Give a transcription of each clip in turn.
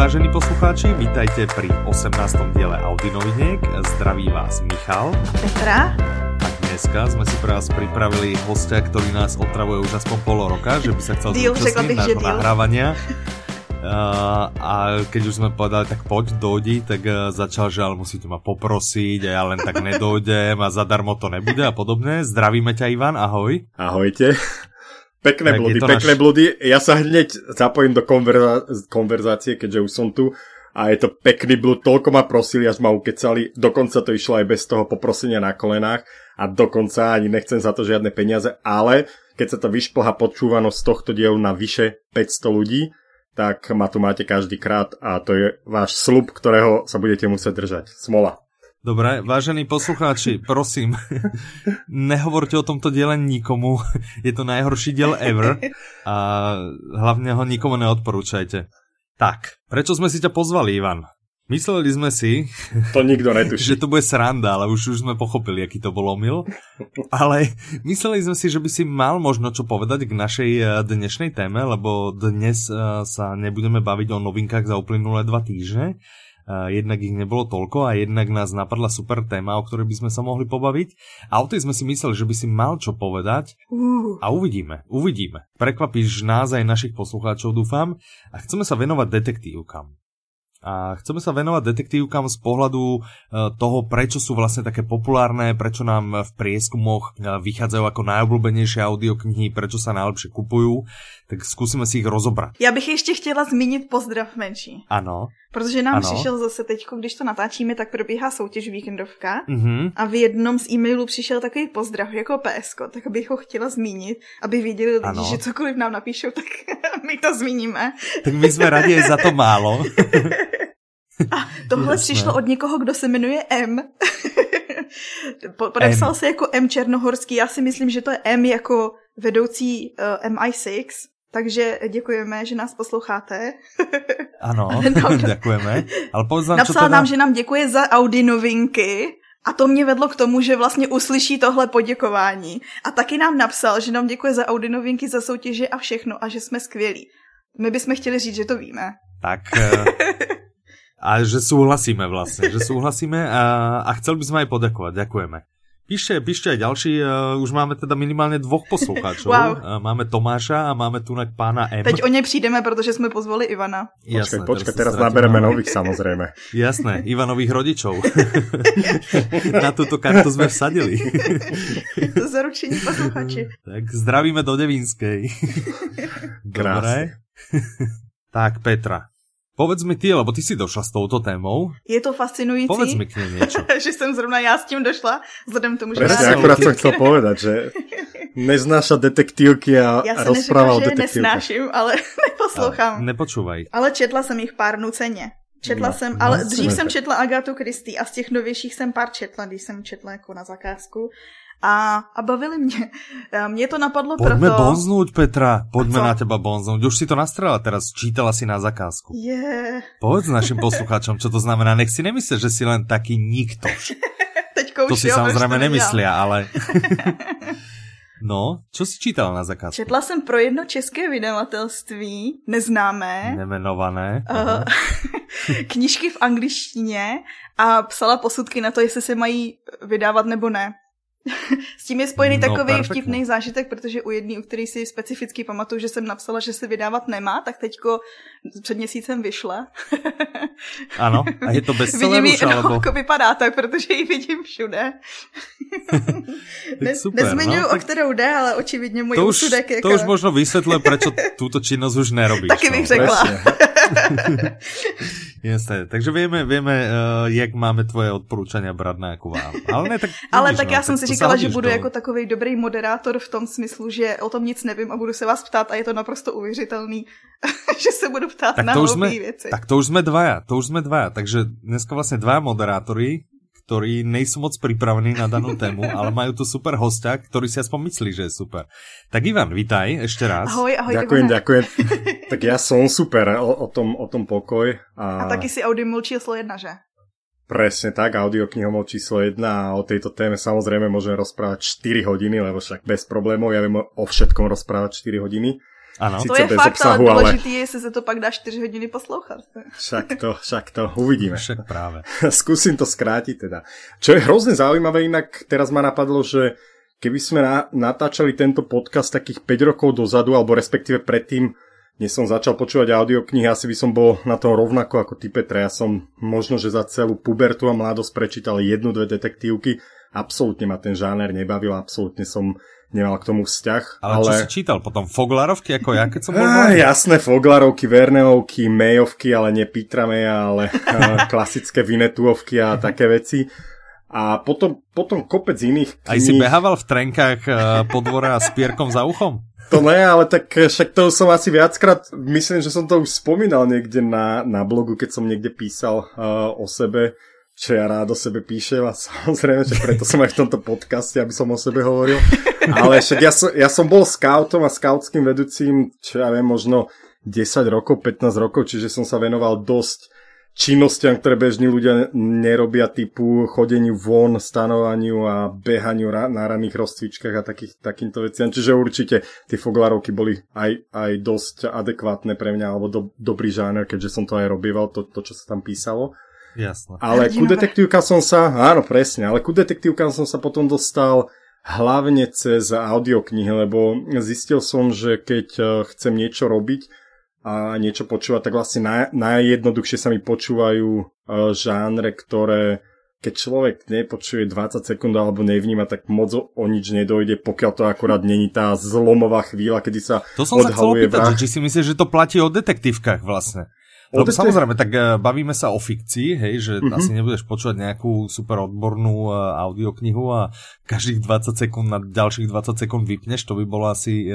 vážení poslucháči, vítajte pri 18. diele Audinovinek. Zdraví vás Michal a Petra. A dneska sme si pre vás pripravili hostia, ktorý nás otravuje už aspoň pol roka, že by sa chcel zúčastniť nášho nahrávania. A keď už sme povedali, tak poď, dojdi, tak začal, že ale musíte ma poprosiť a ja len tak nedojdem a zadarmo to nebude a podobne. Zdravíme ťa, Ivan, ahoj. Ahojte. Pekné blúdy. Ja sa hneď zapojím do konverzácie, keďže už som tu a je to pekný blúd. Toľko ma prosili, až ma ukecali. Dokonca to išlo aj bez toho poprosenia na kolenách a dokonca ani nechcem za to žiadne peniaze, ale keď sa to vyšplha počúvanosť z tohto dielu na vyše 500 ľudí, tak ma tu máte každý krát a to je váš sľub, ktorého sa budete musieť držať. Smola. Dobre, vážení poslucháči, prosím, nehovorte o tomto diele nikomu, je to najhorší diel ever a hlavne ho nikomu neodporúčajte. Tak, prečo sme si ťa pozvali, Ivan? Mysleli sme si, to nikto netuší, že to bude sranda, ale už sme pochopili, aký to bol omyl, ale mysleli sme si, že by si mal možno čo povedať k našej dnešnej téme, lebo dnes sa nebudeme baviť o novinkách za uplynulé 2 týždne. Jednak ich nebolo toľko a jednak nás napadla super téma, o ktorej by sme sa mohli pobaviť. A o tej sme si mysleli, že by si mal čo povedať. A uvidíme. Prekvapíš nás aj našich poslucháčov, dúfam. A chceme sa venovať detektívkam. A chceme sa venovať detektívkam z pohľadu toho, prečo sú vlastne také populárne, prečo nám v prieskumoch vychádzajú ako najobľúbenejšie audioknihy, prečo sa najlepšie kupujú. Tak skúsime si ich rozobrať. Já bych ještě chtěla zmínit pozdrav menší. Ano. Protože nám přišel zase teďko, když to natáčíme, tak probíhá soutěž víkendovka a v jednom z e-mailů přišel takový pozdrav jako PSko, tak bych ho chtěla zmínit, aby věděli lidi, že cokoliv nám napíšou, tak my to zmíníme. Tak my jsme raději za to málo. A tohle přišlo od někoho, kdo se jmenuje M. Podepsal se jako M Černohorský, já si myslím, že to je M jako vedoucí MI6. Takže děkujeme, že nás posloucháte. Ano, děkujeme. Ale napsal nám, že nám děkuje za Audinovinky a to mě vedlo k tomu, že vlastně uslyší tohle poděkování. A taky nám napsal, že nám děkuje za Audinovinky, za soutěže a všechno a že jsme skvělí. My bychom chtěli říct, že to víme. Tak... A že súhlasíme vlastne, a chcel by sme aj poďakovať, ďakujeme. Píšte aj ďalší, už máme teda minimálne 2 poslucháčov. Wow. Máme Tomáša a máme tu pána M. Teď o nej prídeme, pretože sme pozvali Ivana. Jasné, počkaj, teraz nabereme nových samozrejme. Jasné, Ivanových rodičov. Na túto kartu sme vsadili. To zaručení poslucháči. Tak zdravíme do Devínskej. Dobre. Tak Petra. Povedz mi ty, lebo ty si došla s touto témou. Je to fascinující. Povedz mi k nej niečo. Že som zrovna ja s tým došla, vzhledem tomu, že... Presne, akurát som chcel povedať, že neznáša detektívky a rozpráva o detektívkach. Ja sa nesnáším, ale neposlouchám. Nepočúvaj. Ale četla som ich pár nuceně. Dřív jsem četla Agathu Christie a z těch novějších jsem pár četla, když jsem četla jako na zakázku. A bavili mě. Mě to napadlo proto... Pojďme bonznout, Petra. Pojďme na teba bonznout. Už si to nastrala teraz. Čítala si na zakázku. Povedz našim posluchačům, co to znamená. Nech si nemyslíš, že si len taky nikto. To si samozřejmě nemyslí, ale... No, co jsi čítala na zakázku? Četla jsem pro jedno české vydavatelství, neznámé. Nemenované. Knížky v angličtině a psala posudky na to, jestli se mají vydávat nebo ne. S tím je spojený takový vtipný zážitek, protože u jedné, u které si specificky pamatuju, že jsem napsala, že se vydávat nemá, tak teďko před měsícem vyšla. Ano, a je to bestseller už, alebo... Vidím ji, jako vypadá tak, protože ji vidím všude. Nezmiňuji, o kterou jde, ale očividně můj úsudek je... To už možno vysvětluje, proč tuto činnost už nerobíš. Taky bych řekla. Jasné, takže vieme, jak máme tvoje odporúčania brať na jakú váhu. Ale ja som si říkala, že budu jako takovej dobrý moderátor v tom smyslu, že o tom nic nevím a budu se vás ptát a je to naprosto uvěřitelný, že se budu ptát tak na hloupé věci. Tak to už jsme dvaja, takže dneska vlastně 2 moderátory, ktorí nejsú moc pripravení na danú tému, ale majú tu super hostia, ktorý si aspoň myslí, že je super. Tak Ivan, vítaj ešte raz. Ahoj. Ďakujem. Tak ja som super, o tom pokoj. A taky si Audible číslo 1, že? Presne tak, audioknihomol číslo 1 a o tejto téme samozrejme môžem rozprávať 4 hodiny, lebo však bez problémov, ja viem o všetkom rozprávať 4 hodiny. Ano. To je fakt, obsahu, ale důležitý, jestli se to pak dá 4 hodiny poslouchat. Však to uvidíme. Však práve. Skúsim to skrátiť teda. Čo je hrozne zaujímavé, inak teraz ma napadlo, že keby sme natáčali tento podcast takých 5 rokov dozadu, alebo respektíve predtým, než som začal počúvať audioknihy, asi by som bol na tom rovnako ako ty, Petra. Ja som možno, že za celú pubertu a mladosť prečítal 1-2 detektívky. Absolútne ma ten žáner nebavil, absolútne som nemal k tomu vzťah. Ale čo si čítal potom? Foglarovky ako ja, keď som bol mladý? Jasné, Foglarovky, Verneovky, Mayovky, ale nie Petra Maya, ale klasické Vinetuovky a také veci. A potom kopec iných kníh. Aj si behával v trenkách po dvore a s pierkom za uchom? To ne, ale tak však to som asi viackrát, myslím, že som to už spomínal niekde na blogu, keď som niekde písal o sebe, čo ja rád o sebe píšem a samozrejme, že preto som aj v tomto podcaste, aby som o sebe hovoril. Ale však ja som bol skautom a skautským vedúcim, čo ja viem, možno 10 rokov, 15 rokov, čiže som sa venoval dosť činnostiam, ktoré bežní ľudia nerobia, typu chodeniu von, stanovaniu a behaniu na ranných rozcvičkách a takýmto veciam. Čiže určite tie Foglarovky boli aj dosť adekvátne pre mňa, alebo dobrý žáner, keďže som to aj robieval, to čo sa tam písalo. Jasne. Ale ku detektívkam som sa, áno presne, ale ku detektívkam som sa potom dostal hlavne cez audioknihy, lebo zistil som, že keď chcem niečo robiť a niečo počúvať, tak vlastne najjednoduchšie sa mi počúvajú žánre, ktoré keď človek nepočuje 20 sekúnd alebo nevníma, tak moc o nič nedojde, pokiaľ to akurát není tá zlomová chvíľa, kedy sa odhaluje vrah. To som sa chcel opýtať, či si myslíš, že to platí o detektívkach vlastne? Lebo samozrejme, tak bavíme sa o fikcii, hej, že asi nebudeš počúvať nejakú super odbornú audioknihu a každých 20 sekúnd na ďalších 20 sekúnd vypneš, to by bola asi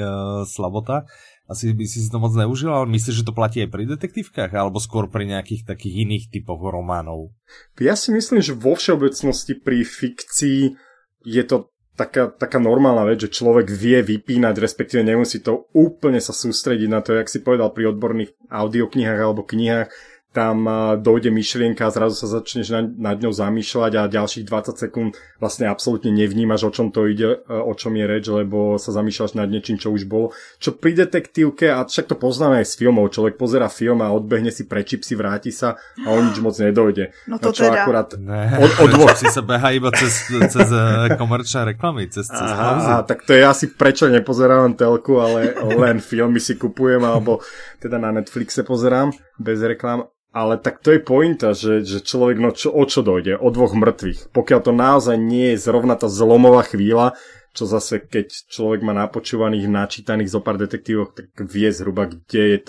slabota. Asi by si to moc neužil, ale myslíš, že to platí aj pri detektívkach, alebo skôr pri nejakých takých iných typoch románov? Ja si myslím, že vo všeobecnosti pri fikcii je to taká normálna vec, že človek vie vypínať, respektíve nemusí to úplne sa sústrediť na to, jak si povedal, pri odborných audioknihách alebo knihách, tam dojde myšlienka a zrazu sa začneš nad ňou zamýšľať a ďalších 20 sekúnd vlastne absolútne nevnímaš, o čom to ide, o čom je reč, lebo sa zamýšľaš nad niečím, čo už bolo. Čo pri detektívke, a však to poznáme aj s filmov, človek pozerá film a odbehne si pre čipsy, vráti sa a on nič moc nedojde. No to čo teda. Akurát od dvoch. Si sa behá iba cez komerčné reklamy, cez pauzy. Tak to je asi prečo nepozerám telku, ale len filmy si kupujem, alebo teda na Netflixe pozerám bez reklám. Ale tak to je pointa, že človek, o čo dojde? O dvoch mŕtvych. Pokiaľ to naozaj nie je zrovna tá zlomová chvíľa, čo zase, keď človek má napočúvaných, načítaných zo pár detektívov, tak vie zhruba, kde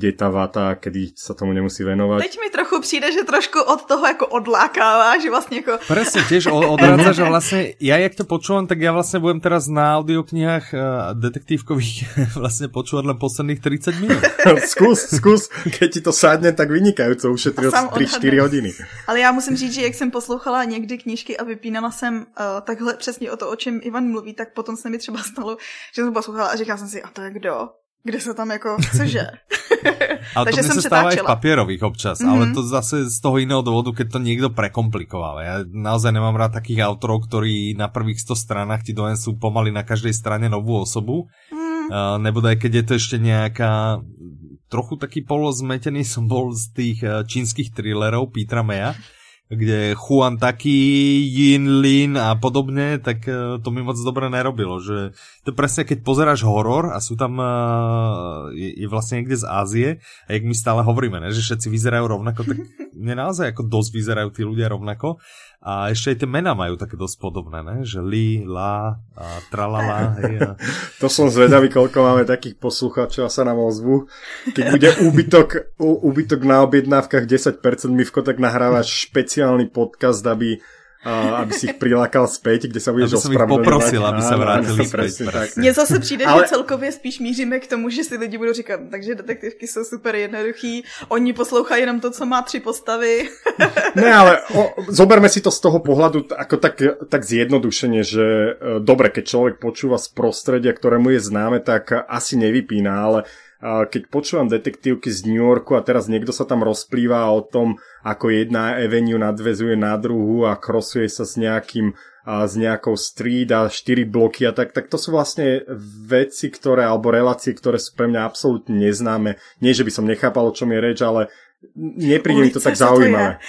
je tá vata, kedy sa tomu nemusí venovať. Teď mi trochu přijde, že trošku od toho jako odlákává, že vlastne ako... Presne, tiež odrádza, že vlastne ja, jak to počúvam, tak ja vlastne budem teraz na audioknihách detektívkových vlastne počúvať len posledných 30 minút. Skús, keď ti to sádne, tak vynikajúco, ušetrí 3-4 hodiny. Ale já musím říct, že jak jsem poslouchala někdy knížky a vypínala jsem takhle přesně o to, o čem Ivan mluví, tak potom se mi třeba stalo, že jsem poslouchala a říkala jsem si, a to je kdo? Kde se tam jako, cože? Ale to mi sa stáva aj v papierových občas, ale to zase z toho iného dôvodu, keď to niekto prekomplikoval. Ja naozaj nemám rád takých autorov, ktorí na prvých 100 stranách ti donesú pomaly na každej strane novú osobu. Nebodaj, keď je to ešte nejaká... Trochu taký polozmetený som bol z tých čínskych thrillerov Petra Maya, kde Chuan Taki, Yin Lin a podobne, tak to mi moc dobre nerobilo. Že to presne, keď pozeráš horor a sú tam je vlastne niekde z Ázie a jak my stále hovoríme, ne, že všetci vyzerajú rovnako, tak naozaj ako dosť vyzerajú tí ľudia rovnako. A ešte aj tie mená majú také dosť podobné, ne? Že Li, La, a Tralala. Hej, a... To som zvedavý, koľko máme takých poslucháčov a sa nám ozvu. Keď bude úbytok na objednávkach 10% Mivko, tak nahrávaš špeciálny podcast, aby si ich prilákal späť, kde sa budeš ospravedlňovať. Aby som ich poprosil, aby sa vrátili späť. Mne zase přijde, že celkově spíš míříme k tomu, že si lidi budou říkat, takže detektivky jsou super jednoduchý, oni poslouchají jenom to, co má 3 postavy. Ne, ale zoberme si to z toho pohľadu ako tak zjednodušene, že dobre, keď človek počúva z prostredia, ktorému je známe, tak asi nevypína, ale keď počúvam detektívky z New Yorku a teraz niekto sa tam rozplýva o tom, ako jedna avenue nadväzuje na druhú a krosuje sa s nejakým a s nejakou street a 4 bloky a tak to sú vlastne veci, ktoré, alebo relácie, ktoré sú pre mňa absolútne neznáme. Nie, že by som nechápal, o čom je reč, ale nepríde mi to tak zaujímavé.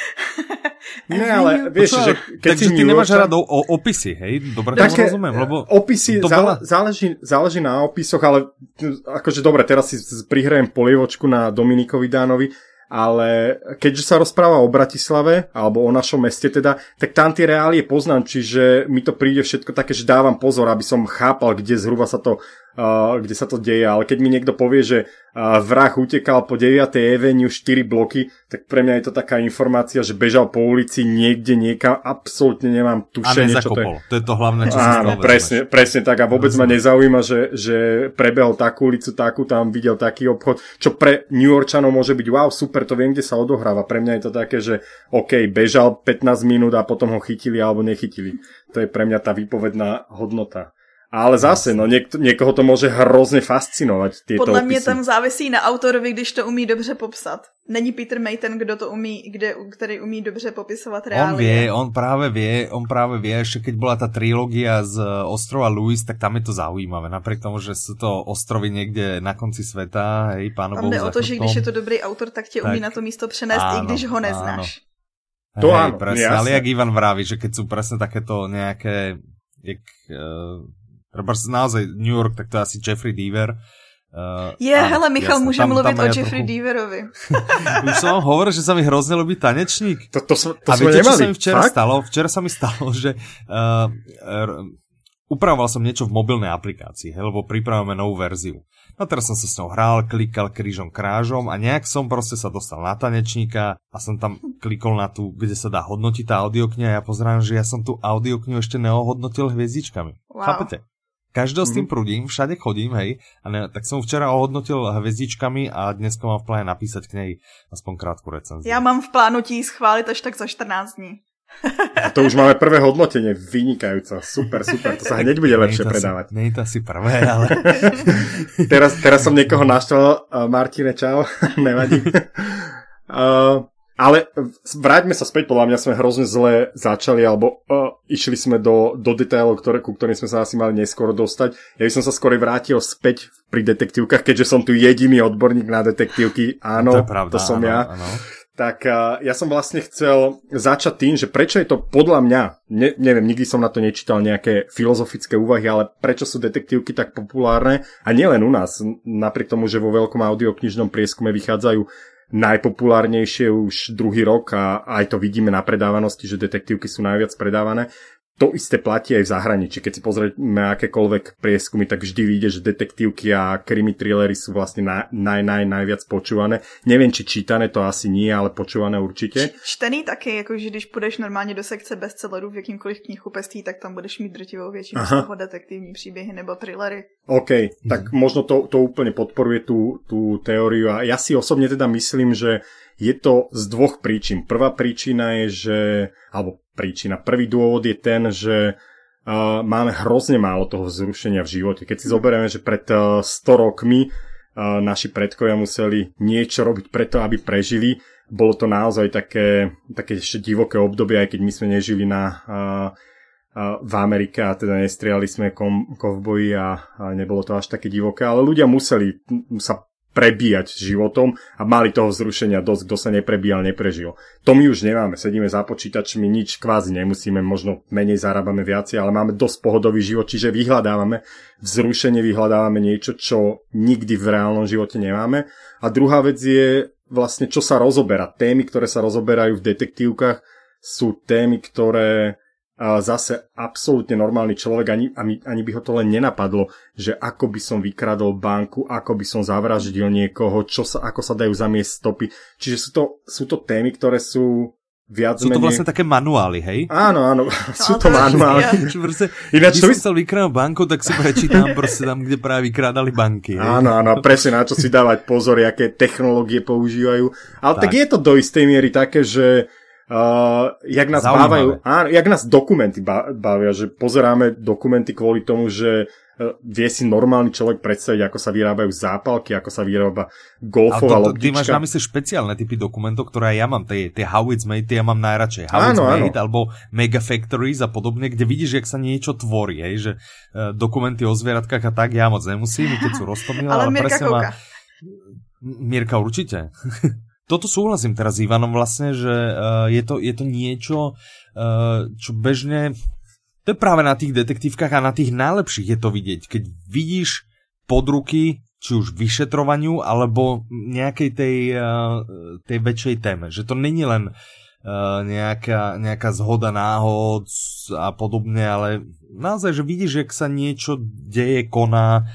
Nie, ale vieš, že keď si ty nemáš rád opisy, hej? Dobre, to rozumiem, lebo opisy záleží na opisoch, ale akože dobre, teraz si prihrajem polievočku na Dominikovi Dánovi, ale keďže sa rozpráva o Bratislave, alebo o našom meste teda, tak tam tie reálie poznám, čiže mi to príde všetko také, že dávam pozor, aby som chápal, kde zhruba sa to, kde sa to deje. Ale keď mi niekto povie, že vrah utekal po 9. Avenue 4 bloky, tak pre mňa je to taká informácia, že bežal po ulici niekde niekam, absolútne nemám tušenie. A nezakopol, to je to hlavné, čo si stále. Presne tak, a vôbec ma nezaujíma, že prebehol takú ulicu, takú, tam videl taký obchod, čo pre New Yorkčanov môže byť wow, super, to viem, kde sa odohráva. Pre mňa je to také, že OK, bežal 15 minút a potom ho chytili alebo nechytili. To je pre mňa tá výpovedná hodnota. Ale zase, no někoho to může hrozně fascinovat. Podle mě tam závisí na autorovi, když to umí dobře popsat. Není Peter May ten, kdo to umí, který umí dobře popisovat reálie. On právě ví, ještě keď byla ta trilogia z ostrova Lewis, tak tam je to zaujímavé. Napriek tomu, že jsou to ostrovy někde na konci světa, hej, pánovo. Tam jde o to, že když je to dobrý autor, tak tě umí na to místo přenést, áno, i když ho neznáš. Áno. To áno, presne, jasne. Ale jak Ivan vraví, že keď jsou presne takéto nějaké naozaj New York, tak to je asi Jeffrey Deaver. Hele, Michal, jasne, môže mluviť o Jeffrey Deaverovi. Už som vám hovoril, že sa mi hrozne ľubí tanečník. To a viete, nemali, čo sa mi včera stalo? Včera sa mi stalo, že upravoval som niečo v mobilnej aplikácii, lebo pripravujeme novú verziu. No teraz som sa s ňou hral, klikal krížom krážom a nejak som proste sa dostal na tanečníka a som tam klikol na tú, kde sa dá hodnotiť tá audiokniha a ja pozerám, že ja som tú audioknihu ešte neohodnotil hviezdičkami. Wow. Chápete? Každého s tým prudím, všade chodím, hej, a tak som včera ohodnotil hviezdičkami a dneska mám v pláne napísať k nej aspoň krátku recenziu. Ja mám v plánu ti schváliť až tak za 14 dní. A to už máme prvé hodnotenie, vynikajúco, super, to sa hneď bude lepšie predávať. Nie je to asi prvé, ale... teraz som niekoho naštval, Martine, čau, nevadí. Ale vráťme sa späť, podľa mňa sme hrozne zle začali, alebo išli sme do detailov, ku ktorým sme sa asi mali neskoro dostať. Ja by som sa skorej vrátil späť pri detektívkach, keďže som tu jediný odborník na detektívky. Áno, to je pravda, to som áno, ja. Áno. Tak ja som vlastne chcel začať tým, že prečo je to podľa mňa, neviem, nikdy som na to nečítal nejaké filozofické úvahy, ale prečo sú detektívky tak populárne a nielen u nás, napriek tomu, že vo veľkom audioknižnom prieskume vychádzajú najpopulárnejšie už druhý rok a aj to vidíme na predávanosti, že detektívky sú najviac predávané. To isté platí aj v zahraničí. Keď si pozrieme akékoľvek prieskumy, tak vždy vyjde, že detektívky a krimi thrillery sú vlastne najviac počúvané. Neviem, či čítané to asi nie, ale počúvané určitě. Čtený taky, jakože když půjdeš normálně do sekce bestsellerů v jakýmkoliv knihkupectví, tak tam budeš mít drtivou většinu z toho detektivní příběhy nebo thrillery. OK, tak možno to úplne podporuje tú teóriu a ja si osobne teda myslím, že je to z dvoch príčin. Prvá príčina je, že... Prvý dôvod je ten, že máme hrozne málo toho vzrušenia v živote. Keď si zoberieme, že pred 100 rokmi naši predkovia museli niečo robiť preto, aby prežili. Bolo to naozaj také ešte divoké obdobie, aj keď my sme nežili v Amerike a teda nestriali sme kovboji a nebolo to až také divoké. Ale ľudia museli sa prebíjať životom a mali toho vzrušenia dosť, kto sa neprebíjal, neprežil. To my už nemáme, sedíme za počítačmi, nič kvázi nemusíme, možno menej zarábame viacej, ale máme dosť pohodový život, čiže vyhľadávame vzrušenie, vyhľadávame niečo, čo nikdy v reálnom živote nemáme. A druhá vec je vlastne, čo sa rozoberá. Témy, ktoré sa rozoberajú v detektívkach, sú témy, ktoré zase absolútne normálny človek, ani by ho to len nenapadlo, že ako by som vykradol banku, ako by som zavraždil niekoho, ako sa dajú zamiesť stopy. Čiže sú to témy, ktoré sú viac menej... Sú to vlastne také manuály, hej? Áno, sú to manuály. Ináč, by som chcel vykradať banku, tak si prečítam proste tam, kde práve vykrádali banky. Hej? Áno, presne, na čo si dávať pozor, aké technológie používajú. Ale tak je to do istej miery také, že jak nás bávajú, áno, jak nás dokumenty bavia, že pozeráme dokumenty kvôli tomu, že vie si normálny človek predstaviť, ako sa vyrábajú zápalky, ako sa vyrába golfová loptička. Ty máš na mysle špeciálne typy dokumentov, ktoré ja mám, tie How It's Made, tie ja mám najradšej. How It's Made, alebo Mega Factories a podobne, kde vidíš, jak sa niečo tvorí, hej, že dokumenty o zvieratkách a tak, ja moc nemusím, keď sú roztomila, ale presne má... Mirka určite. Toto súhlasím teraz s Ivanom vlastne, že je to niečo, čo bežne... To je práve na tých detektívkach a na tých najlepších je to vidieť. Keď vidíš podruky, či už vyšetrovaniu, alebo nejakej tej väčšej téme. Že to není len nejaká zhoda náhod a podobne, ale naozaj, že vidíš, jak sa niečo deje, koná.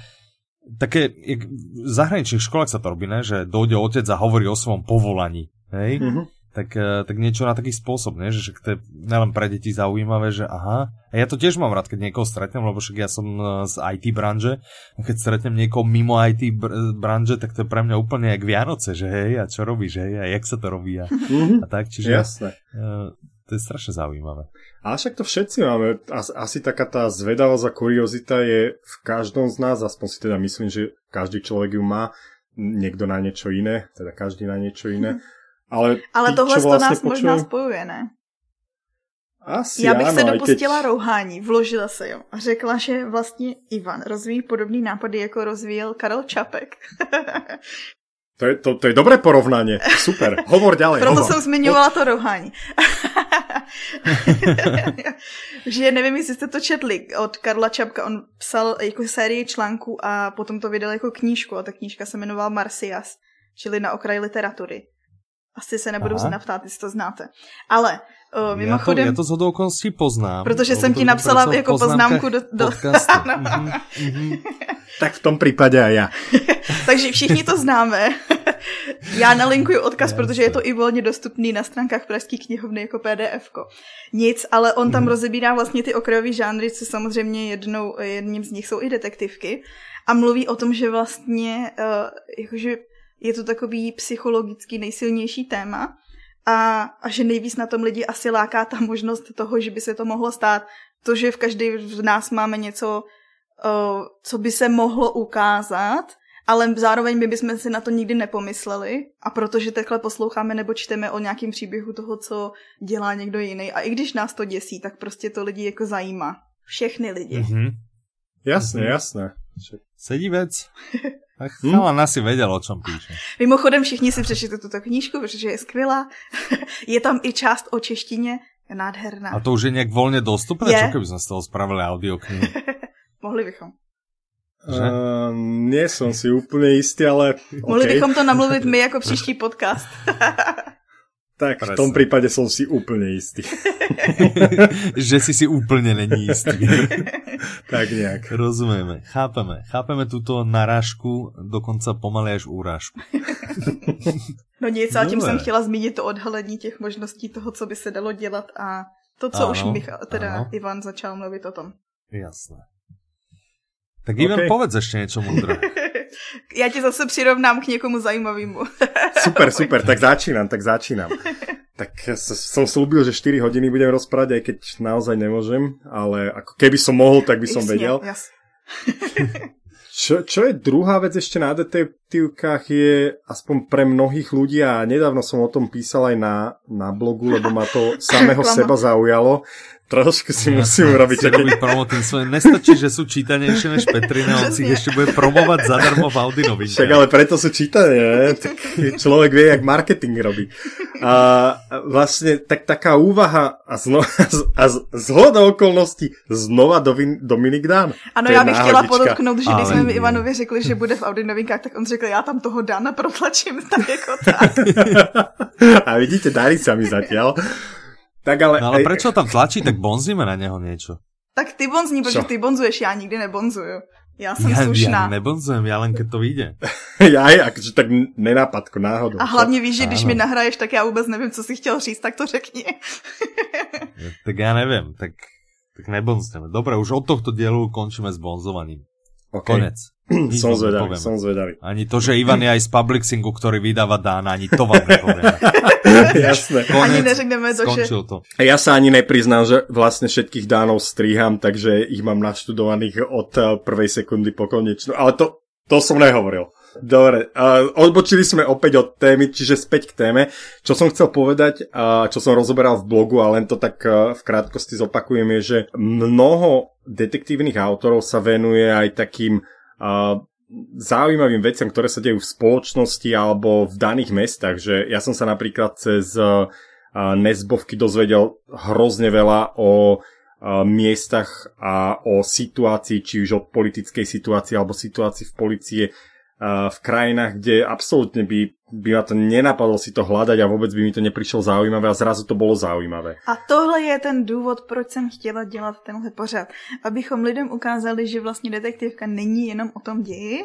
Také, v zahraničných školách sa to robí, ne? Že dojde otec a hovorí o svojom povolaní. Hej? Mm-hmm. Tak niečo na taký spôsob, ne? Že to je nielen pre deti zaujímavé, že aha. A ja to tiež mám rád, keď niekoho stretnem, lebo však ja som z IT branže. Keď stretnem niekoho mimo IT branže, tak to je pre mňa úplne jak Vianoce, že hej, a čo robíš, hej, a jak sa to robí a tak. Čiže jasne. To je strašne zaujímavé. A však to všetci máme. Asi taká tá zvedavosť a kuriozita je v každom z nás, aspoň si teda myslím, že každý človek ju má, niekto na niečo iné, teda každý na niečo iné. Ale tohle to nás počujem? Možná spojuje, ne? Asi já bych se dopustila rouhání, vložila se jo a řekla, že vlastně Ivan rozvíjí podobný nápady, jako rozvíjel Karel Čapek. To je dobré porovnání, super, hovor ďalej. Proto jsem zmiňovala to rouhání. Že nevím, jestli jste to četli od Karla Čapka, on psal jako sérii článků a potom to vydal jako knížku a ta knížka se jmenovala Marsyas, čili na okraji literatury. Asi se nebudu ptát, jestli to znáte. Ale mimochodem... Já to shodou okolností poznám. Protože jsem ti napsala jako poznámku do Tak v tom případě a já. Takže všichni to známe. Já nalinkuju odkaz, protože je to i volně dostupný na stránkách Pražské knihovny jako PDF-ko. Nic, ale on tam rozebírá vlastně ty okrajové žánry, co samozřejmě jedním z nich jsou i detektivky. A mluví o tom, že vlastně jakože je to takový psychologický nejsilnější téma a že nejvíc na tom lidi asi láká ta možnost toho, že by se to mohlo stát. To, že v každý z nás máme něco, co by se mohlo ukázat, ale zároveň my bychom si na to nikdy nepomysleli a protože takhle posloucháme nebo čteme o nějakém příběhu toho, co dělá někdo jiný. A i když nás to děsí, tak prostě to lidi jako zajímá. Všechny lidi. Mm-hmm. Jasné, jasné. Sedí vec. Tak chalan asi vedel, o čom píše. Mimochodem všichni si přečtete tuto knížku, protože je skvělá. Je tam i část o češtině nádherná. A to už je nějak volně dostupné? Je. Čo keby sme z toho spravili audioknihu? Mohli bychom. Nie som si úplne istý, ale... Okay. Mohli bychom to namluvit my jako příští podcast. Tak presne. V tom prípade som si úplne istý. Že si úplne není istý. Tak nejak. Rozumieme, chápeme túto narážku, dokonca pomaly až úrážku. No nic, a tím jsem chtěla zmínit to odhalení těch možností toho, co by se dalo dělat a to, co ano, už Ivan začal mluvit o tom. Jasné. Tak Ivan, povedz ještě něco moudré. Já tě zase přirovnám k někomu zajímavému. Super, tak začínam. Tak som slúbil, že 4 hodiny budem rozprávať, aj keď naozaj nemôžem, ale ako keby som mohol, tak by som vedel. Čo je druhá vec ešte na detektívkach je, aspoň pre mnohých ľudí, a nedávno som o tom písal aj na blogu, lebo ma to samého seba zaujalo. Trošku si musím urobiť. Nestačí, že sú čítanejšie než Petrina, on si ich ešte bude promovať zadarmo v Audinovinách. Však ale preto sú čítanie, tak človek vie, jak marketing robí. A vlastne tak taká úvaha a zhoda okolností znova Dominik Dán. Ano, já bych chtěla podotknout, že když jsme Ivanovi řekli, že bude v Audinovinkách, tak on řekl, já tam toho Dána protlačím tak jako tak. A vidíte, darí sa mi zatiaľ. Tak ale prečo tam tlačí, tak bonzíme na neho niečo. Tak ty bonzní, pretože ty bonzuješ, ja nikdy nebonzuju. Ja som slušná. Ja nebonzujem, ja len keď to vyjde. Ja, akože tak nenápadko, náhodou. A hlavne víš, že když mi nahraješ, tak ja vôbec neviem, co si chtěl říct, tak to řekni. Tak ja neviem, tak nebonzujeme. Dobre, už od tohto dielu končíme s bonzovaním. Okay. Konec. Som zvedavý. Ani to, že Ivan je aj z Publixingu, ktorý vydáva Dána, ani to vám nepoviem. Jasné. Konec, ani neřekneme to, že... to. Ja sa ani nepriznám, že vlastne všetkých Dánov striham, takže ich mám naštudovaných od prvej sekundy po konečnú. Ale to som nehovoril. Dobre, odbočili sme opäť od témy, čiže späť k téme. Čo som chcel povedať, čo som rozoberal v blogu a len to tak v krátkosti zopakujem, je, že mnoho detektívnych autorov sa venuje aj takým zaujímavým veciam, ktoré sa dejú v spoločnosti alebo v daných mestách. Že ja som sa napríklad cez Nesbovky dozvedel hrozne veľa o miestach a o situácii, či už od politickej situácii alebo situácii v polícii v krajinách, kde absolútne by ma to nenapadlo si to hľadať a vôbec by mi to neprišlo zaujímavé a zrazu to bolo zaujímavé. A tohle je ten důvod, proč jsem chtěla dělat tenhle pořad. Abychom lidem ukázali, že vlastně detektivka není jenom o tom ději,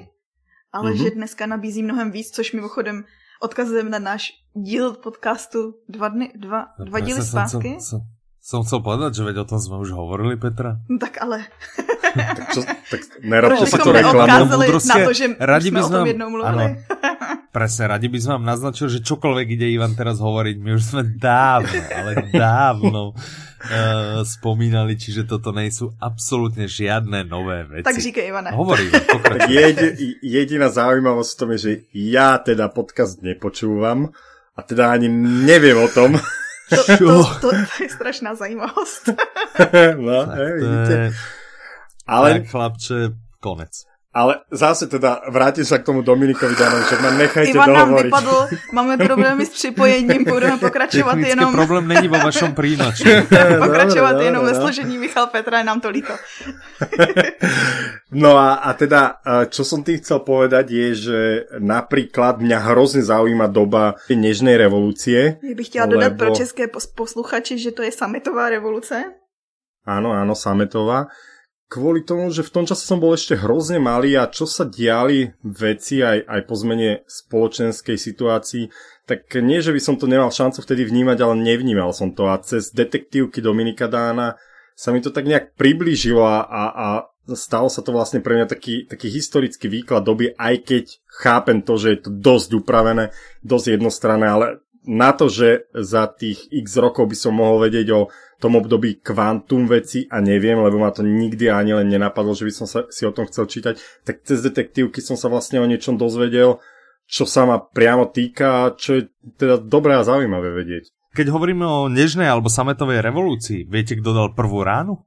ale že dneska nabízí mnohem víc, což mimochodem odkazujeme na náš díl podcastu dva díly zpátky. Som chcel povedať, že veď o tom sme už hovorili, Petra. No tak ale... tak nerobte si to reklamu. Radi by sme vám naznačil, že čokoľvek ide Ivan teraz hovoriť. My už sme dávno, ale dávno spomínali, čiže toto nejsú absolútne žiadne nové veci. Tak říkaj, Ivane. Hovorí, tak jediná zaujímavosť v tom je, že ja teda podcast nepočúvam a teda ani neviem o tom. To je strašná zajímavost. No, vidíte. Ale tak, chlapče, konec. Ale zase teda vrátim sa k tomu Dominikovi Dánovi, však ma nechajte dohovoriť. Ivan nám vypadl, máme problémy s připojením, budeme pokračovat technické jenom... problém není vo vašom príjmači. Pokračovat jenom ve složení Michal Petra, je nám to líto. No a teda, čo som tým chcel povedať je, že napríklad mňa hrozne zaujíma doba nežnej revolúcie. Ja bych chtěla dodat pro české posluchači, že to je sametová revoluce. Áno, sametová. Kvôli tomu, že v tom čase som bol ešte hrozne malý a čo sa diali veci aj po zmene spoločenskej situácii, tak nie, že by som to nemal šancu vtedy vnímať, ale nevnímal som to. A cez detektívky Dominika Dána sa mi to tak nejak priblížilo a stalo sa to vlastne pre mňa taký historický výklad doby, aj keď chápem to, že je to dosť upravené, dosť jednostranné, ale na to, že za tých x rokov by som mohol vedieť o tom období kvantum veci a neviem, lebo ma to nikdy ani len nenapadlo, že by som si o tom chcel čítať, tak cez detektívky som sa vlastne o niečom dozvedel, čo sa ma priamo týka, čo je teda dobré a zaujímavé vedieť. Keď hovoríme o nežnej alebo sametovej revolúcii, viete, kto dal prvú ránu?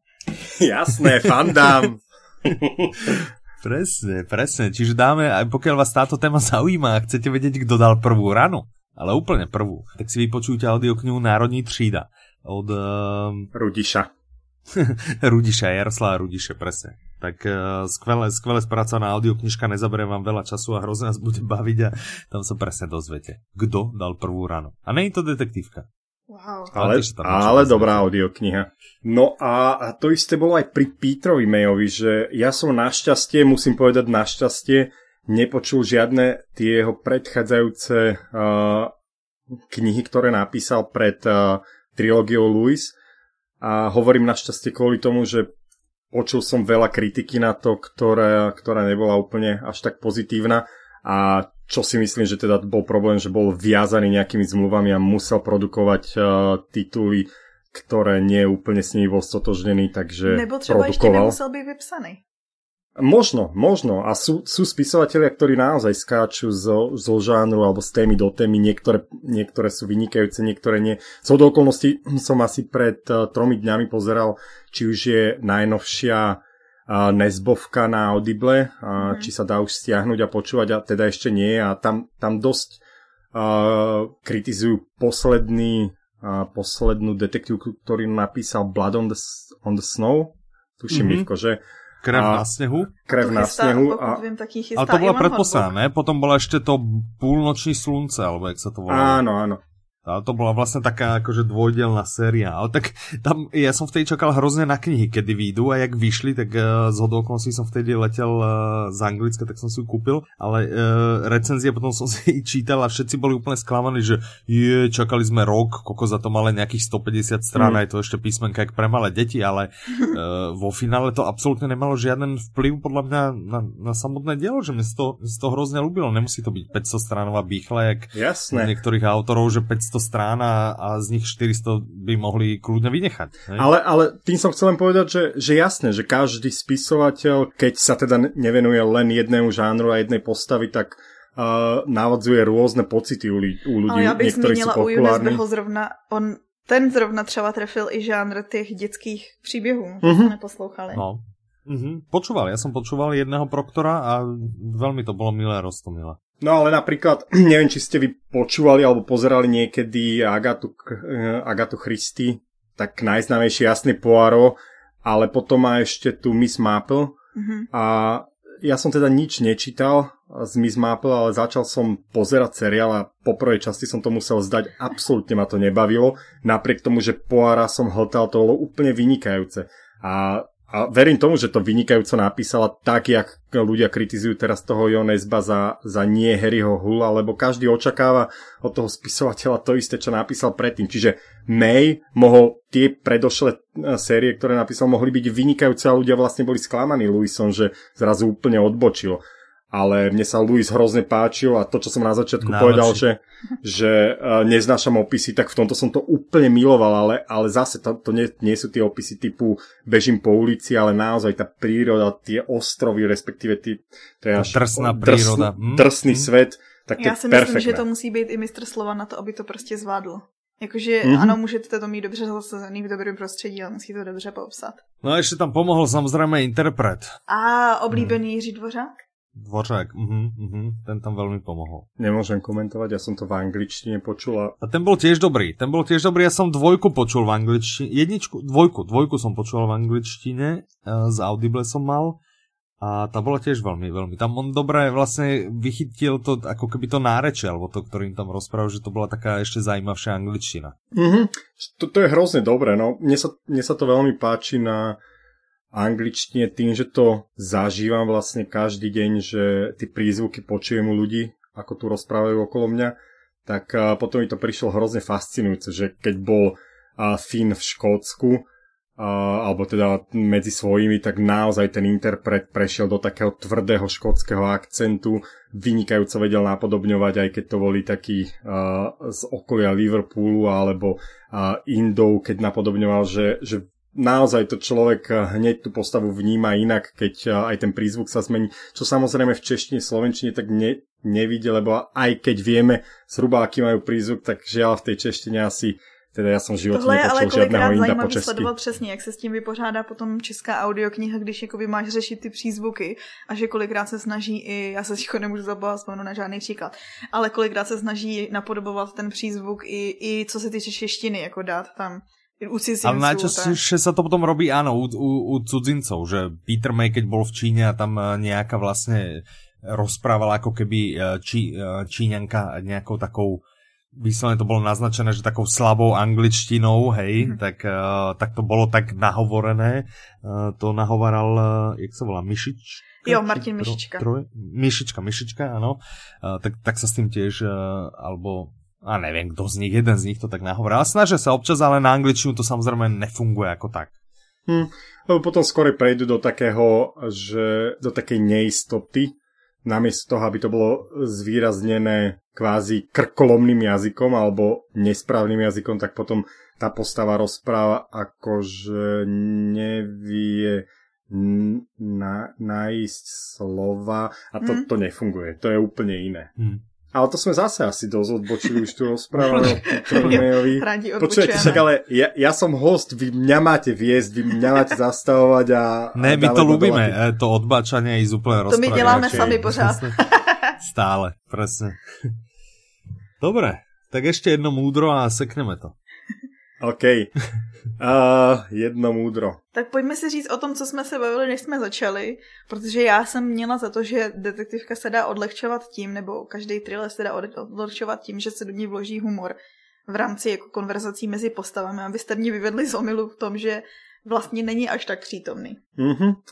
Jasné, fandám. Presne. Čiže dáme, aj pokiaľ vás táto téma zaujíma a chcete vedieť, kto dal prvú ránu, ale úplne prvú, tak si vypočujte audioknihu Národní třída od Rudiša. Jaroslava Rudiše, presne. Tak skvelé spracovaná audioknižka, nezaberie vám veľa času a hrozne nás bude baviť a tam sa presne dozviete, kto dal prvú ránu. A nie je to detektívka. Wow. Ale dobrá audiokniha. No a to isté bolo aj pri Peterovi Mayovi, že ja som našťastie nepočul žiadne tie jeho predchádzajúce knihy, ktoré napísal pred trilógiou Lewis a hovorím našťastie kvôli tomu, že počul som veľa kritiky na to, ktorá nebola úplne až tak pozitívna a čo si myslím, že teda bol problém, že bol viazaný nejakými zmluvami a musel produkovať tituly, ktoré nie úplne s nimi bol stotožnený, takže nebo třeba ešte nemusel byť vypsaný. Možno. A sú spisovatelia, ktorí naozaj skáču zo žánru alebo z témy do témy. Niektoré sú vynikajúce, niektoré nie. Zo do okolností som asi pred 3 dňami pozeral, či už je najnovšia Nesbovka na Audible, či sa dá už stiahnuť a počúvať, a teda ešte nie. A tam dosť kritizujú poslednú detektívku, ktorú napísal Blood on the Snow. Tuším, Livko, že... Krev na snehu. Viem, tak chystá, ale to bola predposledná, potom bola ešte to Půlnoční slunce, alebo jak sa to volá. Áno. Ale to bola vlastne taká akože dvojdelná séria. Ale tak tam, ja som vtedy čakal hrozne na knihy, kedy výjdu a jak vyšli, tak zhodou okolností som vtedy letel z Anglicka, tak som si ju kúpil, ale recenzie potom som si čítal a všetci boli úplne sklamaní, že čakali sme rok, koľko za to mali nejakých 150 strán, aj to ešte písmenka jak pre malé deti, ale vo finále to absolútne nemalo žiaden vplyv podľa mňa na samotné dielo, že mne to hrozne ľúbilo. Nemusí to byť 500 stránová býchla, jak u niektorých autorov, že 500 500 strán a z nich 400 by mohli kľudne vynechať. Ne? Ale tým som chcel len povedať, že jasné, že každý spisovateľ, keď sa teda nevenuje len jednému žánru a jednej postavy, tak navodzuje rôzne pocity u ľudí. Ale ja bych zmínila u Jo Nesboho zrovna, ten zrovna třeba trefil i žánr těch dětských příběhů, co jsme neposlouchali. No. Počúval, ja som počúval jedného proktora a veľmi to bolo milé, roztomilé. No ale napríklad, neviem, či ste vy počúvali alebo pozerali niekedy Agathu Christie, tak najznámejší jasný Poirot, ale potom má ešte tu Miss Marple. A ja som teda nič nečítal z Miss Marple, ale začal som pozerať seriál a po prvej časti som to musel zdať, absolútne ma to nebavilo, napriek tomu, že Poirota som hltal, to bolo úplne vynikajúce. A verím tomu, že to vynikajúco napísala tak, jak ľudia kritizujú teraz toho Jo Nesba za nie Harryho Hula, lebo každý očakáva od toho spisovateľa to isté, čo napísal predtým. Čiže May mohol tie predošlé série, ktoré napísal, mohli byť vynikajúce a ľudia vlastne boli sklamaní Lewisom, že zrazu úplne odbočil. Ale mne sa Lewis hrozne páčil a to, čo som na začiatku povedal, že neznášam opisy, tak v tomto som to úplne miloval, ale zase to nie sú tie opisy typu bežím po ulici, ale naozaj tá príroda, tie ostrovy, respektíve to je až drsná príroda. Drsný svet, tak to je perfektné. Ja si myslím, že to musí být i mistr slova na to, aby to prostě zvládlo. Jakože ano, můžete to mít dobře zasazený v dobrém prostředí, ale musí to dobře popsat. No a ještě tam pomohl samozřejmě interpret. A oblíbený Jiří Dvořák? Dvořák, ten tam veľmi pomohol. Nemôžem komentovať, ja som to v angličtine počul. A ten bol tiež dobrý, ja som dvojku počul v angličtine, dvojku som počul v angličtine, z Audible som mal a tá bola tiež veľmi, veľmi. Tam on dobre vlastne vychytil to, ako keby to nárečie, alebo to, ktorým tam rozprával, že to bola taká ešte zaujímavšia angličtina. To je hrozne dobré, no. Mne sa to veľmi páči na angličtine tým, že to zažívam vlastne každý deň, že tie prízvuky počujem u ľudí, ako tu rozprávajú okolo mňa, tak potom mi to prišlo hrozne fascinujúce, že keď bol Finn v Škótsku, alebo teda medzi svojimi, tak naozaj ten interpret prešiel do takého tvrdého škótskeho akcentu, vynikajúco vedel napodobňovať, aj keď to boli takí z okolia Liverpoolu alebo Indov, keď napodobňoval, že naozaj to človek hneď tú postavu vníma inak, keď aj ten prízvuk sa zmení, čo samozrejme v češtine, slovenčine tak nevidí, lebo aj keď vieme zhruba, aký majú prízvuk, tak žiaľ v tej češtine asi, teda ja som v živote nepočul žiadneho inda po česky. Tohle je ale kolikrát zajímavý sledoval přesně, jak se s tím vypořádá potom česká audiokniha, když jakoby máš řešit ty přízvuky a že kolikrát se snaží i, já se ticho nemůžu zapomenout na žádný příklad, ale kolikrát se snaží napodobovat ten přízvuk i co se týče češtiny, jako dát tam. Ale najčastejšie sa to potom robí, áno, u cudzincov, že Peter May, keď bol v Číne a tam nejaká vlastne rozprávala ako keby Číňanka nejakou takou, výslovne to bolo naznačené, že takou slabou angličtinou, hej, tak to bolo tak nahovorené, to nahovaral, jak sa volá, Mišič? Jo, Martin Mišička. Mišička, áno, tak sa s tým tiež, alebo a neviem, kto z nich, jeden z nich to tak nahovoril. A snažia sa občas, ale na angličtinu to samozrejme nefunguje ako tak. Lebo potom skôr prejdú do takého, že do takej neistoty, namiesto toho, aby to bolo zvýraznené kvázi krkolomným jazykom alebo nesprávnym jazykom, tak potom tá postava rozpráva akože nevie nájsť slova a to nefunguje. To je úplne iné. Ale to sme zase asi dosť odbočili, už tu rozprávali o Petrovi. Počujete, však ale ja som host, vy mňa máte viesť, vy mňa máte zastavovať a... Ne, my to ľúbime, to odbačanie je úplne rozprávanie. To my děláme sami pořád. Stále, presne. Dobre, tak ešte jedno múdro a sekneme to. OK. Jedno múdro. Tak pojďme si říct o tom, co jsme se bavili, než jsme začali, protože já jsem měla za to, že detektivka se dá odlehčovat tím, nebo každý thriller se dá odlehčovat tím, že se do ní vloží humor v rámci jako konverzací mezi postavami, abyste mě vyvedli z omylu v tom, že vlastně není až tak přítomný.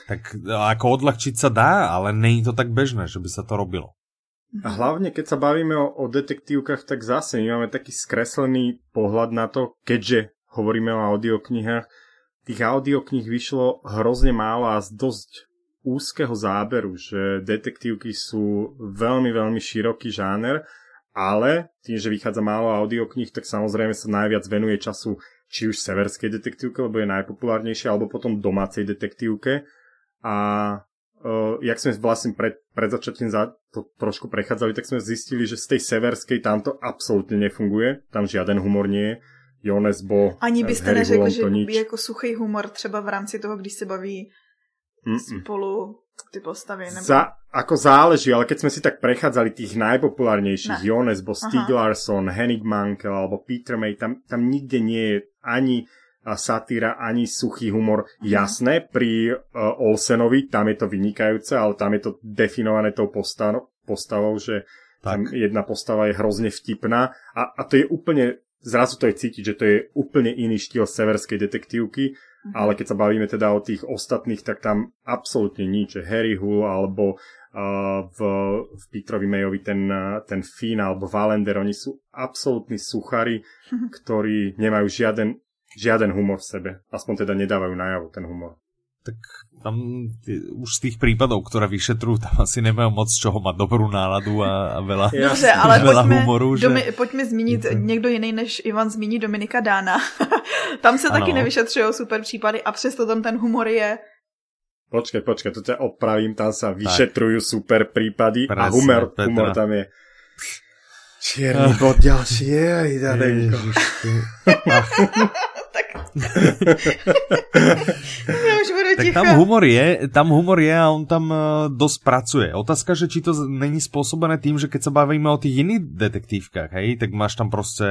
Tak jako odlehčit se dá, ale není to tak běžné, že by se to robilo. A hlavne, keď sa bavíme o detektívkach, tak zase my máme taký skreslený pohľad na to, keďže hovoríme o audioknihách. Tých audioknih vyšlo hrozne málo a z dosť úzkeho záberu, že detektívky sú veľmi, veľmi široký žáner ale tým, že vychádza málo audiokníh, tak samozrejme sa najviac venuje času či už severskej detektívke, lebo je najpopulárnejšia, alebo potom domácej detektívke. A jak sme vlastne pred začiatím to trošku prechádzali, tak sme zistili, že z tej severskej tamto absolútne nefunguje. Tam žiaden humor nie je. Jo Nesbo, ani byste neřekli, že je jako suchý humor třeba v rámci toho, když se baví spolu ty postavy. Nebo... Ako záleží, ale keď sme si tak prechádzali tých najpopulárnejších, Jo Nesbo, Stig Larsson, Henning Mankel alebo Peter May, tam nikde nie je ani satíra, ani suchý humor. Jasné, pri Olsenovi tam je to vynikajúce, ale tam je to definované tou postavou, že tam jedna postava je hrozne vtipná a to je úplne... Zrazu to je cítiť, že to je úplne iný štýl severskej detektívky, ale keď sa bavíme teda o tých ostatných, tak tam absolútne nič. Harry Hole alebo v Petrovi Mayovi ten Finn alebo Wallander, oni sú absolútni suchari, ktorí nemajú žiaden humor v sebe. Aspoň teda nedávajú najavo ten humor. Tak tam už z tých prípadov, ktoré vyšetrujú, tam asi nemajú moc čoho mať dobrú náladu a veľa, dobře, ale veľa pojďme, humoru. Že... Pojďme zmínit někdo jiný, než Ivan zmíní Dominika Dána. Tam se taky nevyšetřují super případy a přesto tam ten humor je... Počkej, to ťa opravím, tam sa vyšetrujú super prípady a humor tam je... Čierny bod ďalší je a Idadenko. Tak tam humor je a on tam dosť pracuje. Otázka, že či to není spôsobené tým, že keď sa bavíme o tých iných detektívkach, hej, tak máš tam proste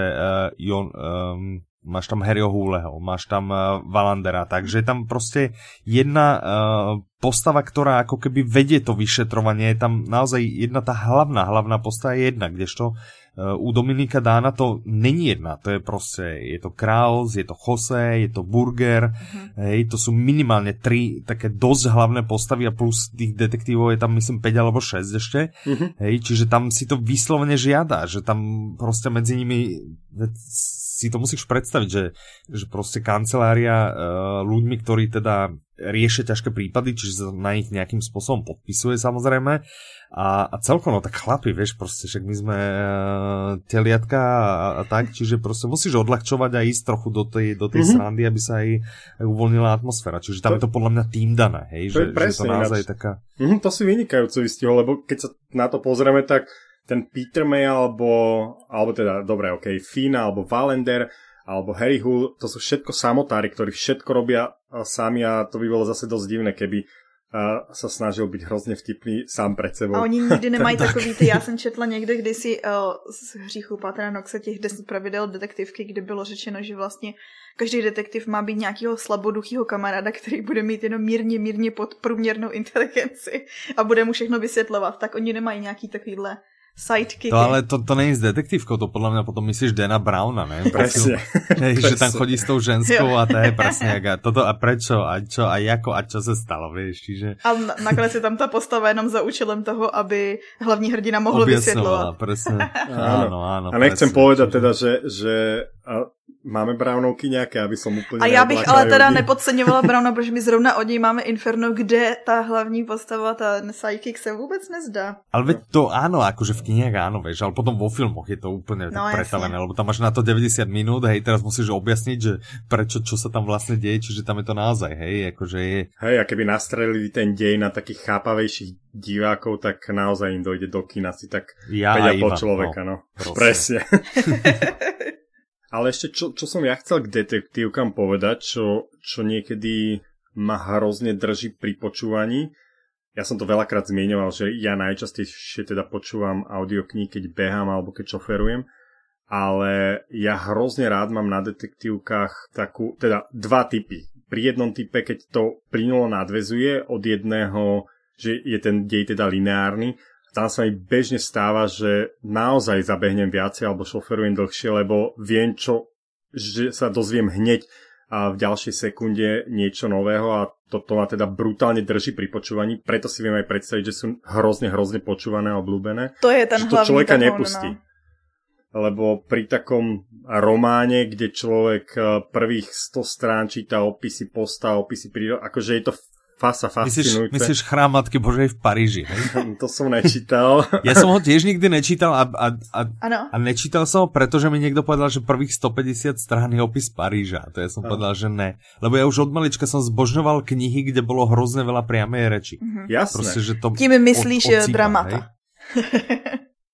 máš tam Harryho Huleho, máš tam Wallandera, takže tam proste jedna postava, ktorá ako keby vedie to vyšetrovanie, je tam naozaj jedna tá hlavná postava je jedna, kdežto u Dominika Dána to není jedna, to je proste, je to Kraus, je to Hose, je to Burger, hej, to sú minimálne 3 také dosť hlavné postavy a plus tých detektívov je tam myslím 5 alebo 6 ešte, hej, čiže tam si to vyslovene žiada, že tam proste medzi nimi si to musíš predstaviť, že proste kancelária ľuďmi, ktorí teda riešia ťažké prípady, čiže na nich nejakým spôsobom podpisuje samozrejme a celkom, no tak chlapi, vieš, proste, však my sme teliatka a tak, čiže proste musíš odľahčovať a ísť trochu do tej srandy, aby sa aj uvoľnila atmosféra, čiže tam je to podľa mňa tým dané, hej, to že to naozaj taká... to si vynikajúco vystihol, lebo keď sa na to pozrieme, tak ten Peter May alebo teda, dobre, okej, Finn alebo Wallander, alebo Harry Hole, to sú všetko samotári, ktorí všetko robia sami a to by bolo zase dosť divné, keby sa snažil byť hrozne vtipný sám pred sebou. A oni nikdy nemají takový ty, já jsem četla někde kdysi z hříchu Pátra Noxe těch 10 pravidel detektivky, kde bylo řečeno, že vlastně každý detektiv má být nějakého slaboduchýho kamaráda, který bude mít jenom mírně podprůměrnou inteligenci a bude mu všechno vysvětlovat, tak oni nemají nějaký takovýhle sidekicky. To ale to není z detektívkou, to podľa mňa potom myslíš Dana Browna, ne? Presne. Že tam chodí s tou ženskou a to je presne jak a toto a prečo a čo a jako a čo sa stalo, vieš, čiže... A nakonec je tam tá postava jenom za účelem toho, aby hlavní hrdina mohlo vysvetľovať. Presne. Áno. A nechcem povedať teda, že máme Brownovky nejaké, aby som úplne... A já bych ale teda nepodceňovala Browna, protože my zrovna od něj máme Inferno, kde ta hlavní postava, ta psychic se vůbec nezdá. Ale veď to áno, akože v knihách áno, vieš, ale potom vo filmoch je to úplne pretavené, lebo tam máš na to 90 minút, hej, teraz musíš objasniť, že prečo, čo sa tam vlastne deje, čiže tam je to naozaj, hej, akože je... Hej, a keby nastrelili ten dej na takých chápavejších divákov, tak naozaj im dojde do kina si tak ja 5,5 človeka, no. Presne. Ale ešte, čo som ja chcel k detektívkam povedať, čo niekedy ma hrozne drží pri počúvaní. Ja som to veľakrát zmieňoval, že ja najčastejšie teda počúvam audiokníh, keď behám alebo keď šoferujem. Ale ja hrozne rád mám na detektívkach takú, teda dva typy. Pri jednom type, keď to plynulo nadväzuje od jedného, že je ten dej teda lineárny, tam sa mi bežne stáva, že naozaj zabehnem viacej alebo šoferujem dlhšie, lebo viem, že sa dozviem hneď a v ďalšej sekunde niečo nového a to ma teda brutálne drží pri počúvaní, preto si viem aj predstaviť, že sú hrozne počúvané a obľúbené. To je ten hlavný, to človeka nepustí. Lebo pri takom románe, kde človek prvých 100 strán číta opisy postav, opisy prírody, akože je to Fasa fascinujúce. Myslíš Chrám Matky Božej v Paríži, hej? To som nečítal. Ja som ho tiež nikdy nečítal a nečítal som ho, pretože mi niekto povedal, že prvých 150 strán je opis Paríža. To ja som povedal, že ne. Lebo ja už od malička som zbožňoval knihy, kde bolo hrozne veľa priamej reči. Mm-hmm. Jasné. Proste, že to tým myslíš dramata.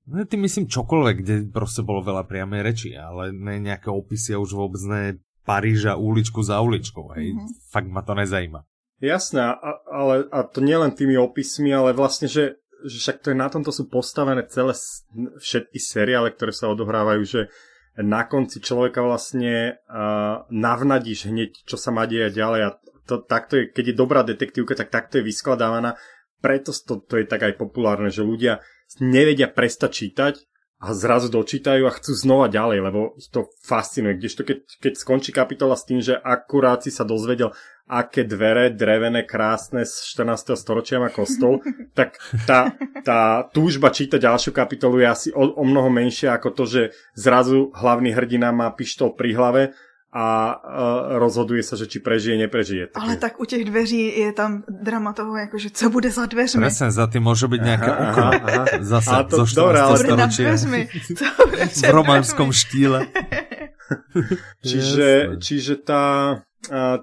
No tým myslím čokoľvek, kde proste bolo veľa priamej reči, ale ne nejaké opisy a už vôbec ne Paríža uličku za uličkou, hej. Mm-hmm. Fakt ma to nezajíma. Jasné, ale to nielen tými opismi, ale vlastne, že však to je, na tomto sú postavené celé všetky seriály, ktoré sa odohrávajú, že na konci človeka vlastne navnadíš hneď, čo sa má diať ďalej. A to, takto je, keď je dobrá detektívka, tak takto je vyskladávaná. Preto to je tak aj populárne, že ľudia nevedia prestať čítať a zrazu dočítajú a chcú znova ďalej, lebo to fascinuje. Kdežto keď skončí kapitola s tým, že akurát si sa dozvedel, aké dvere drevené, krásne z 14. storočia má kostol, tak tá túžba čítať ďalšiu kapitolu je asi o mnoho menšia ako to, že zrazu hlavný hrdina má pištol pri hlave a rozhoduje sa, že či prežije, neprežije. Tak ale je. Tak u těch dveří je tam drama toho, jakože co bude za dveřmi. Presne, za tým môže byť nejaká okno. Zase zo 14. storočia. V románskom štýle. Čiže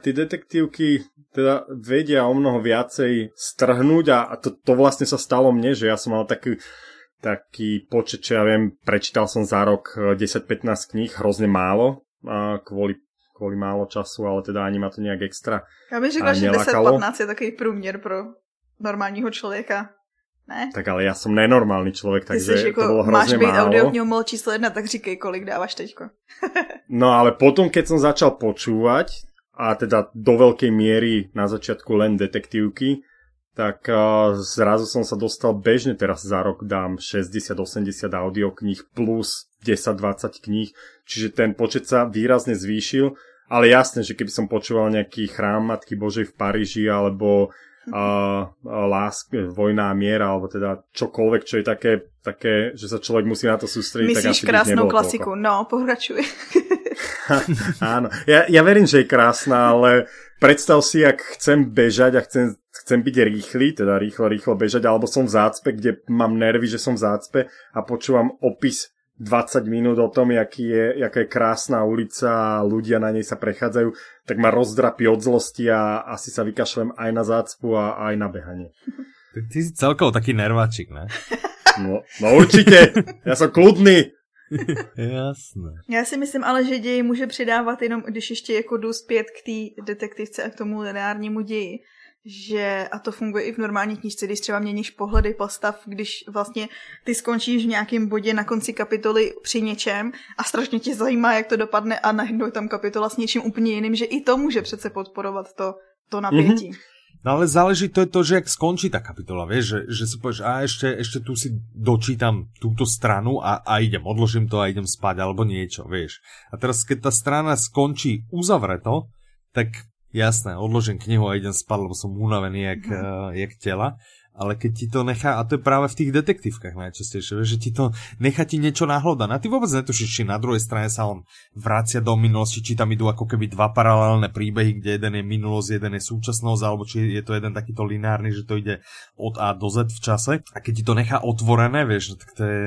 tie detektívky teda vedia o mnoho viacej strhnúť a to vlastne sa stalo mne, že ja som mal taký počet, čo ja viem, prečítal som za rok 10-15 kníh, hrozne málo. Kvôli málo času, ale teda ani ma to nejak extra nelákalo. Ja bych řekla, že 10-15 je takový průměr pro normálního člověka. Ne? Tak ale ja som nenormálny človek, takže to bolo hrozne málo. Máš byť audioknihomol číslo 1, tak říkej, kolik dávaš teďko. No ale potom, keď som začal počúvať, a teda do veľkej miery na začiatku len detektívky, tak zrazu som sa dostal bežne, teraz za rok dám 60-80 audiokníh plus 10-20 kníh, čiže ten počet sa výrazne zvýšil, ale jasné, že keby som počúval nejaký Chrám Matky Božej v Paríži, alebo Vojna a miera, alebo teda čokoľvek, čo je také, že sa človek musí na to sústrediť. Myslíš tak asi krásnou klasiku? Toľko. No, pokračuj. Áno, ja verím, že je krásna, ale predstav si, ak chcem bežať a chcem byť rýchly, teda rýchlo bežať, alebo som v zácpe, kde mám nervy, že som v zácpe a počúvam opis 20 minút o tom, jaká je krásna ulica a ľudia na nej sa prechádzajú, tak ma rozdrapí od zlosti a asi sa vykašlem aj na zácpu a aj na behanie. Ty si celkovo taký nerváčik, ne? No určite, ja som kľudný. Jasné. Já si myslím ale, že děj může přidávat jenom, když ještě jako jdu zpět k té detektivce a k tomu lineárnímu ději. Že, a to funguje i v normální knížce, když třeba měníš pohledy postav, když vlastně ty skončíš v nějakém bodě na konci kapitoly při něčem a strašně tě zajímá, jak to dopadne a najednou tam kapitola s něčím úplně jiným, že i to může přece podporovat to napětí. Mm-hmm. No ale záleží to, že jak skončí tá kapitola, vieš, že si povieš, a ešte tu si dočítam túto stranu a idem, odložím to a idem spať, alebo niečo, vieš. A teraz, keď tá strana skončí uzavreto, tak jasné, odložím knihu a idem spať, lebo som unavený jak tela. Ale keď ti to nechá, a to je práve v tých detektívkach najčastejšie, že ti to nechá ti niečo nahľadané. A ty vôbec netušíš, či na druhej strane sa on vracia do minulosti, či tam idú ako keby dva paralelné príbehy, kde jeden je minulosť, jeden je súčasnosť, alebo či je to jeden takýto lineárny, že to ide od A do Z v čase. A keď ti to nechá otvorené, vieš, tak to je...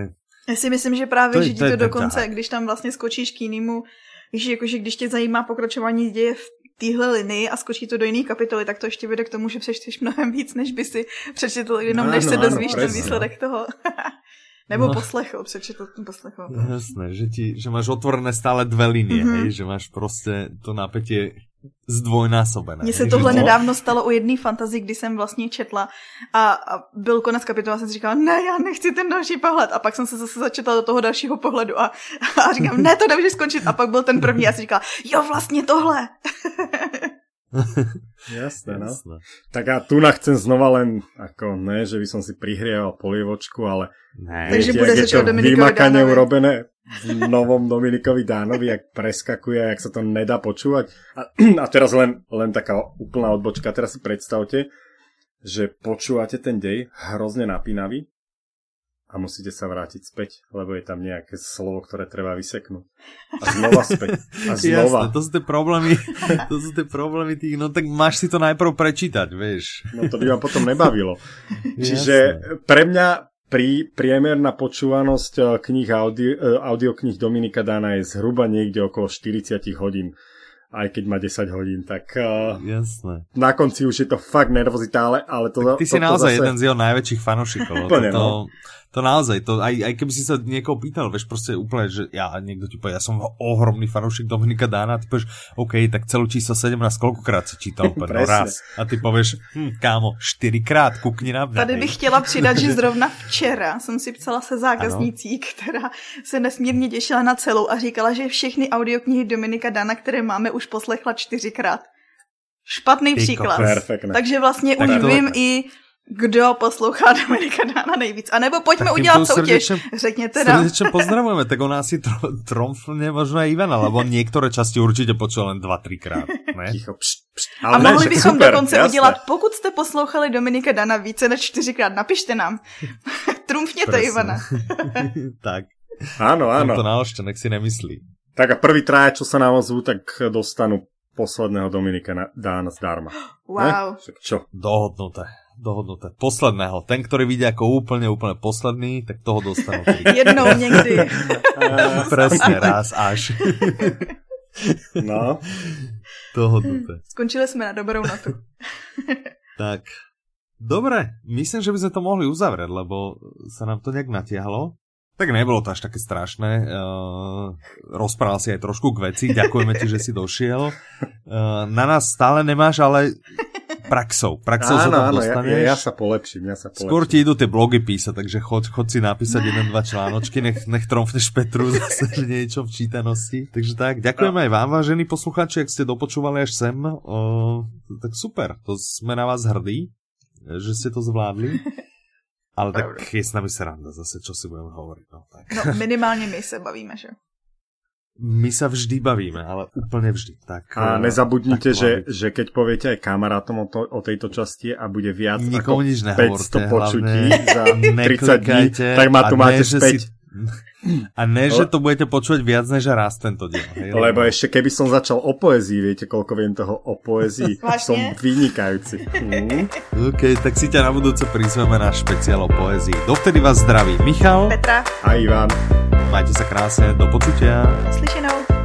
Ja si myslím, že práve, že ti to dokonce, když tam vlastne skočíš k inému, že když tě zajímá pokračování děje v téhle linii a skočí to do jiné kapitoly, tak to ještě vede k tomu, že přečteš mnohem víc, než by si přečetl, jenom než se dozvíš ten výsledek toho. Nebo poslechl, přečetl ten poslechl. Jasné, že máš otvorené stále dvě linie, hej, že máš prostě to nápětí zdvojnásobené. Mně se tohle nedávno stalo u jedné fantasy, kdy jsem vlastně četla a byl konec kapitola a jsem si říkala, ne, já nechci ten další pohled. A pak jsem se zase začetla do toho dalšího pohledu a říkám, ne, to nemůže skončit. A pak byl ten první a já si říkala, jo, vlastně tohle. Jasné, no. Jasné. Tak a tu na chcem znova len, ako ne, že by som si prihrieval polievočku, ale ne, takže bude začal Dominikovi Dánovi. Urobené v novom Dominikovi Dánovi, jak preskakuje, jak sa to nedá počúvať. A teraz len taká úplná odbočka. Teraz si predstavte, že počúvate ten dej hrozne napínavý a musíte sa vrátiť späť, lebo je tam nejaké slovo, ktoré treba vyseknúť. A znova späť. A znova. Jasne, to sú tie problémy tých, no tak máš si to najprv prečítať, vieš. No to by ma potom nebavilo. Čiže pre mňa priemerná počúvanosť kníh audiokníh Dominika Dána je zhruba niekde okolo 40 hodín. Aj keď má 10 hodín, tak jasné. Na konci už je to fakt nervozita, ale to... Tak ty si naozaj zase... jeden z jeho najväčších fanúšikov. To naozaj, to, aj keby si sa niekoho pýtal, vieš, proste úplne, že niekto ti povie, ja som ohromný fanúšik Dominika Dána, a ty povieš, OK, tak celú číslo 17 koľkokrát si čítal úplne, no raz. A ty povieš, kámo, 4krát, kukni na mňa. Tady bych chtěla přidat, že zrovna včera jsem si psala se zákaznicí, která se nesmírně těšila na celou a říkala, že všechny audioknihy Dominika Dána, které máme, už poslechla 4krát. Špatný příklad. Takže vlastně tak už vím i, kdo poslouchá Dominika Dána nejvíc. A nebo pojďme udělat soutěž. Řekněte nám. Srdečne pozdravujeme, tak ona asi tromfne možno aj Ivana, lebo niektoré časti určite počula len 2-3 krát. Ne? A mohli bychom dokonce udělat, pokud jste poslouchali Dominika Dána více než 4krát, napište nám. Trumfněte Ivana. Tak. Áno. To naložte, nech si nemyslí. Tak a prvý traja, čo sa nám ozvú, tak dostanú posledného Dominika Dána zdarma. Wow. Ne? Čo? Dohodnuté. Posledného. Ten, ktorý vidí ako úplne posledný, tak toho dostanú. Jednou niekdy. Presne, raz až. No. Dohodnuté. Skončili sme na dobrou notu. Tak. Dobre. Myslím, že by sme to mohli uzavrieť, lebo sa nám to nejak natiahlo. Tak nebolo to až také strašné. Rozprával si aj trošku k veci. Ďakujeme ti, že si došiel. Na nás stále nemáš, ale... Praxou sa tam dostaneš. Ja sa polepším. Skôr ti idú tie blogy písať, takže chod si napísať 1-2 článočky, nech tromfneš Petru zase niečo v čítanosti. Takže tak, ďakujeme aj vám, vážení poslucháči, ak ste dopočúvali až sem. Tak super, to sme na vás hrdí, že ste to zvládli. Ale tak je s nami sranda zase, čo si budeme hovoriť. No minimálne my sa bavíme, že? My sa vždy bavíme, ale úplne vždy. Tak, a nezabudnite, tak že keď poviete aj kamarátom o tejto časti a bude viac nikomu ako nič 500 počutí za 30 dní, tak ma tu máte späť. A ne, že to budete počuť viac než raz tento deň. Hej? Lebo ešte keby som začal o poézii, viete, koľko viem toho o poézii, som vynikajúci. OK, tak si ťa na budúce prizveme na špeciál o poézii. Dovtedy vás zdraví Michal, Petra a Ivan. Majte sa krásne, do počutia. Slyšenou.